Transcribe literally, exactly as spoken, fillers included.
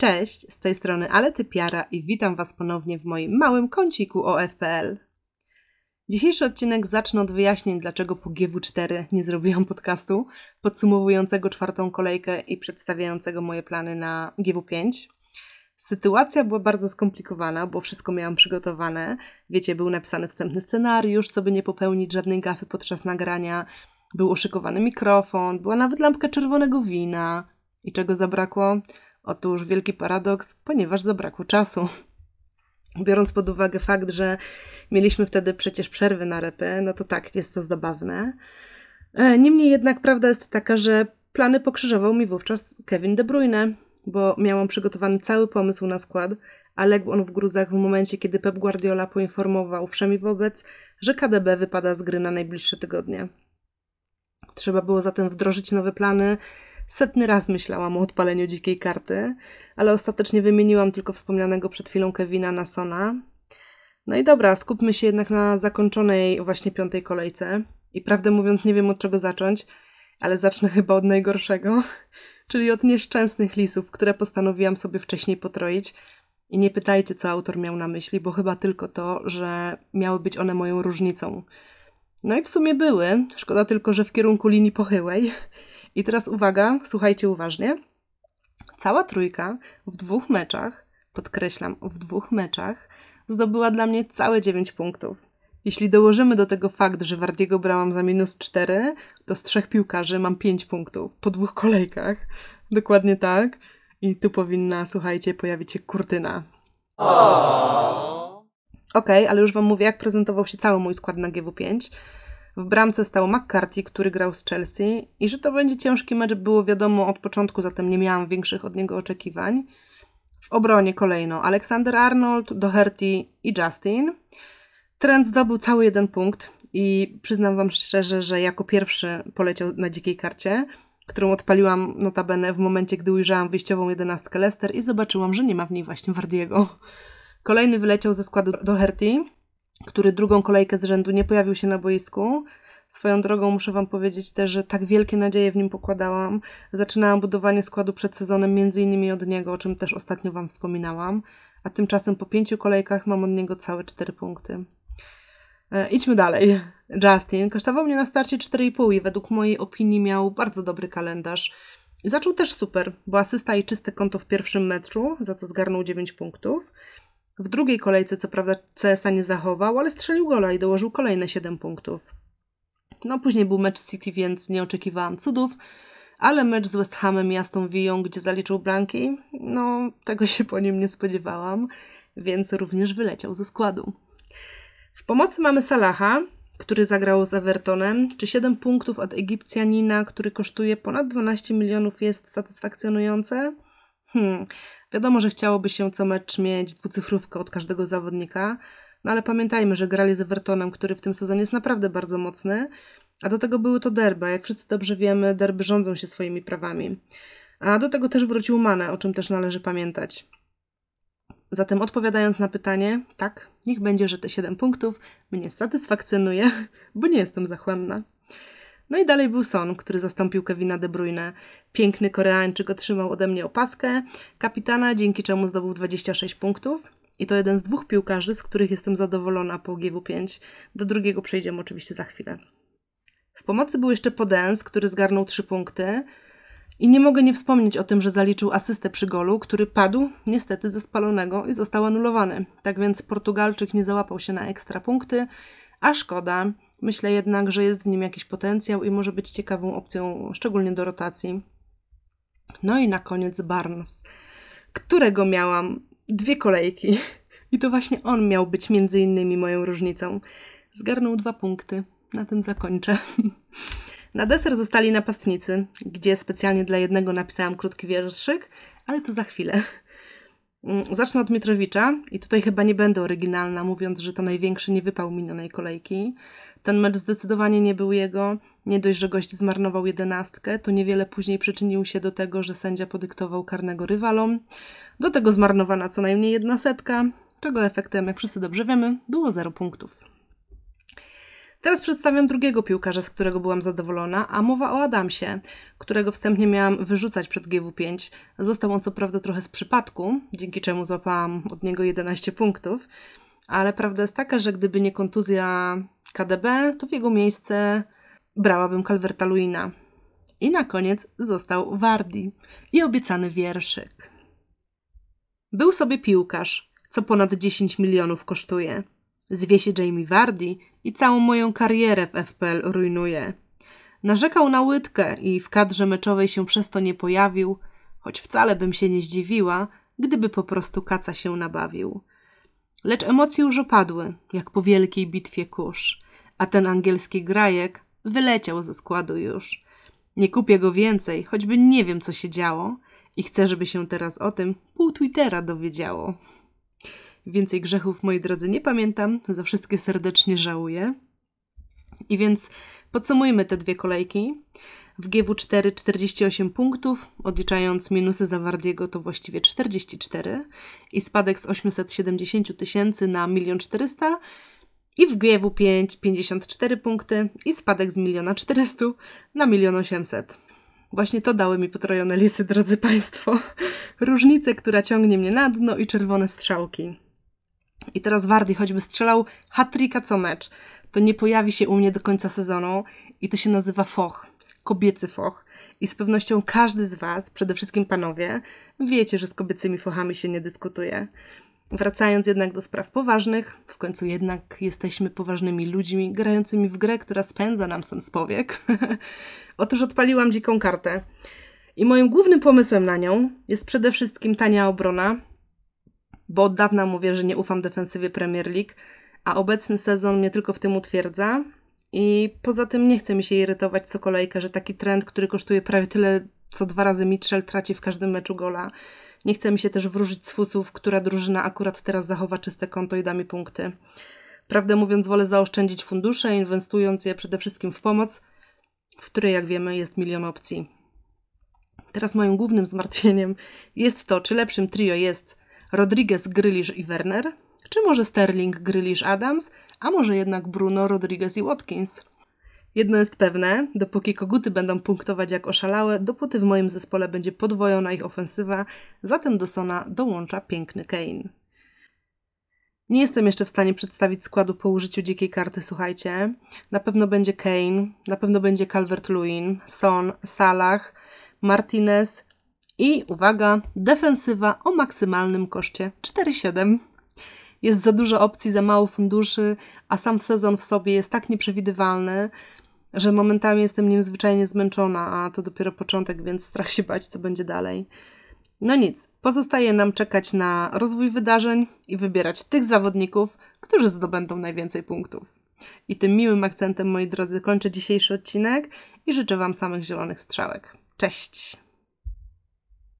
Cześć, z tej strony Alety Piara i witam Was ponownie w moim małym kąciku O F P L. Dzisiejszy odcinek zacznę od wyjaśnień, dlaczego po G W cztery nie zrobiłam podcastu podsumowującego czwartą kolejkę i przedstawiającego moje plany na G W pięć. Sytuacja była bardzo skomplikowana, bo wszystko miałam przygotowane. Wiecie, był napisany wstępny scenariusz, co by nie popełnić żadnej gafy podczas nagrania. Był uszykowany mikrofon, była nawet lampka czerwonego wina. I czego zabrakło? Otóż wielki paradoks, ponieważ zabrakło czasu. Biorąc pod uwagę fakt, że mieliśmy wtedy przecież przerwy na repy, no to tak, jest to zabawne. Niemniej jednak prawda jest taka, że plany pokrzyżował mi wówczas Kevin de Bruyne, bo miałam przygotowany cały pomysł na skład, a legł on w gruzach w momencie, kiedy Pep Guardiola poinformował wszemi wobec, że K D B wypada z gry na najbliższe tygodnie. Trzeba było zatem wdrożyć nowe plany. Setny raz myślałam o odpaleniu dzikiej karty, ale ostatecznie wymieniłam tylko wspomnianego przed chwilą Kevina Nassona. No i dobra, skupmy się jednak na zakończonej właśnie piątej kolejce. I prawdę mówiąc nie wiem od czego zacząć, ale zacznę chyba od najgorszego, czyli od nieszczęsnych lisów, które postanowiłam sobie wcześniej potroić. I nie pytajcie, co autor miał na myśli, bo chyba tylko to, że miały być one moją różnicą. No i w sumie były, szkoda tylko, że w kierunku linii pochyłej. I teraz uwaga, słuchajcie uważnie. Cała trójka w dwóch meczach, podkreślam, w dwóch meczach, zdobyła dla mnie całe dziewięć punktów. Jeśli dołożymy do tego fakt, że Wardiego brałam za minus cztery, to z trzech piłkarzy mam pięć punktów po dwóch kolejkach. Dokładnie tak. I tu powinna, słuchajcie, pojawić się kurtyna. Okej, okay, ale już Wam mówię, jak prezentował się cały mój skład na G W pięć. W bramce stał McCarthy, który grał z Chelsea i że to będzie ciężki mecz było wiadomo od początku, zatem nie miałam większych od niego oczekiwań. W obronie kolejno Alexander Arnold, Doherty i Justin. Trent zdobył cały jeden punkt i przyznam Wam szczerze, że jako pierwszy poleciał na dzikiej karcie, którą odpaliłam notabene w momencie, gdy ujrzałam wyjściową jedenastkę Leicester i zobaczyłam, że nie ma w niej właśnie Wardiego. Kolejny wyleciał ze składu Doherty, który drugą kolejkę z rzędu nie pojawił się na boisku. Swoją drogą muszę Wam powiedzieć też, że tak wielkie nadzieje w nim pokładałam. Zaczynałam budowanie składu przed sezonem między innymi od niego, o czym też ostatnio Wam wspominałam. A tymczasem po pięciu kolejkach mam od niego całe cztery punkty. E, idźmy dalej. Justin kosztował mnie na starcie cztery i pół i według mojej opinii miał bardzo dobry kalendarz. I zaczął też super, bo asysta i czyste konto w pierwszym meczu, za co zgarnął dziewięć punktów. W drugiej kolejce co prawda Cesa nie zachował, ale strzelił gola i dołożył kolejne siedem punktów. No później był mecz City, więc nie oczekiwałam cudów, ale mecz z West Hamem i Aston Villą, gdzie zaliczył Blanki, no tego się po nim nie spodziewałam, więc również wyleciał ze składu. W pomocy mamy Salaha, który zagrał z Evertonem, czy siedem punktów od Egipcjanina, który kosztuje ponad dwanaście milionów jest satysfakcjonujące? Hmm, wiadomo, że chciałoby się co mecz mieć dwucyfrówkę od każdego zawodnika, no ale pamiętajmy, że grali z Evertonem, który w tym sezonie jest naprawdę bardzo mocny, a do tego były to derby, jak wszyscy dobrze wiemy, derby rządzą się swoimi prawami. A do tego też wrócił Mane, o czym też należy pamiętać. Zatem odpowiadając na pytanie, tak, niech będzie, że te siedem punktów mnie satysfakcjonuje, bo nie jestem zachłanna. No i dalej był Son, który zastąpił Kevina de Bruyne. Piękny Koreańczyk otrzymał ode mnie opaskę kapitana, dzięki czemu zdobył dwadzieścia sześć punktów. I to jeden z dwóch piłkarzy, z których jestem zadowolona po G W pięć. Do drugiego przejdziemy oczywiście za chwilę. W pomocy był jeszcze Podence, który zgarnął trzy punkty. I nie mogę nie wspomnieć o tym, że zaliczył asystę przy golu, który padł niestety ze spalonego i został anulowany. Tak więc Portugalczyk nie załapał się na ekstra punkty, a szkoda. Myślę jednak, że jest w nim jakiś potencjał i może być ciekawą opcją, szczególnie do rotacji. No i na koniec Barnes, którego miałam dwie kolejki. I to właśnie on miał być między innymi moją różnicą. Zgarnął dwa punkty. Na tym zakończę. Na deser zostali napastnicy, gdzie specjalnie dla jednego napisałam krótki wierszyk, ale to za chwilę. Zacznę od Dmitrowicza i tutaj chyba nie będę oryginalna, mówiąc, że to największy niewypał minionej kolejki. Ten mecz zdecydowanie nie był jego, nie dość, że gość zmarnował jedenastkę, to niewiele później przyczynił się do tego, że sędzia podyktował karnego rywalom. Do tego zmarnowana co najmniej jedna setka, czego efektem, jak wszyscy dobrze wiemy, było zero punktów. Teraz przedstawiam drugiego piłkarza, z którego byłam zadowolona, a mowa o Adamsie, którego wstępnie miałam wyrzucać przed G W pięć. Został on co prawda trochę z przypadku, dzięki czemu złapałam od niego jedenaście punktów, ale prawda jest taka, że gdyby nie kontuzja K D B, to w jego miejsce brałabym Calverta Luina. I na koniec został Vardy i obiecany wierszyk. Był sobie piłkarz, co ponad dziesięć milionów kosztuje. Zwiesi Jamie Vardy i całą moją karierę w F P L rujnuje. Narzekał na łydkę i w kadrze meczowej się przez to nie pojawił, choć wcale bym się nie zdziwiła, gdyby po prostu kaca się nabawił. Lecz emocje już opadły, jak po wielkiej bitwie kurz, a ten angielski grajek wyleciał ze składu już. Nie kupię go więcej, choćby nie wiem, co się działo i chcę, żeby się teraz o tym pół Twittera dowiedziało. Więcej grzechów, moi drodzy, nie pamiętam, za wszystkie serdecznie żałuję. I więc podsumujmy te dwie kolejki. W G W cztery czterdzieści osiem punktów, odliczając minusy za Vardiego to właściwie czterdzieści cztery i spadek z osiemset siedemdziesiąt tysięcy na milion czterysta. I w G W pięć pięćdziesiąt cztery punkty i spadek z miliona czterysta na milion osiemset. Właśnie to dały mi potrojone lisy, drodzy Państwo. Różnicę, która ciągnie mnie na dno i czerwone strzałki. I teraz Vardy choćby strzelał hat-tricka co mecz, to nie pojawi się u mnie do końca sezonu i to się nazywa foch, kobiecy foch. I z pewnością każdy z Was, przede wszystkim Panowie, wiecie, że z kobiecymi fochami się nie dyskutuje. Wracając jednak do spraw poważnych, w końcu jednak jesteśmy poważnymi ludźmi grającymi w grę, która spędza nam sens powiek. Otóż odpaliłam dziką kartę. I moim głównym pomysłem na nią jest przede wszystkim tania obrona, bo od dawna mówię, że nie ufam defensywie Premier League, a obecny sezon mnie tylko w tym utwierdza i poza tym nie chce mi się irytować co kolejkę, że taki trend, który kosztuje prawie tyle, co dwa razy Mitchell, traci w każdym meczu gola. Nie chce mi się też wróżyć z fusów, która drużyna akurat teraz zachowa czyste konto i da mi punkty. Prawdę mówiąc, wolę zaoszczędzić fundusze, inwestując je przede wszystkim w pomoc, w której, jak wiemy, jest milion opcji. Teraz moim głównym zmartwieniem jest to, czy lepszym trio jest Rodriguez, Grealish i Werner, czy może Sterling, Grealish, Adams, a może jednak Bruno, Rodriguez i Watkins. Jedno jest pewne, dopóki koguty będą punktować jak oszalałe, dopóty w moim zespole będzie podwojona ich ofensywa, zatem do Sona dołącza piękny Kane. Nie jestem jeszcze w stanie przedstawić składu po użyciu dzikiej karty, słuchajcie. Na pewno będzie Kane, na pewno będzie Calvert Luin, Son, Salah, Martinez i, uwaga, defensywa o maksymalnym koszcie cztery siedem. Jest za dużo opcji, za mało funduszy, a sam sezon w sobie jest tak nieprzewidywalny, że momentami jestem nim zwyczajnie zmęczona, a to dopiero początek, więc strach się bać, co będzie dalej. No nic, pozostaje nam czekać na rozwój wydarzeń i wybierać tych zawodników, którzy zdobędą najwięcej punktów. I tym miłym akcentem, moi drodzy, kończę dzisiejszy odcinek i życzę Wam samych zielonych strzałek. Cześć!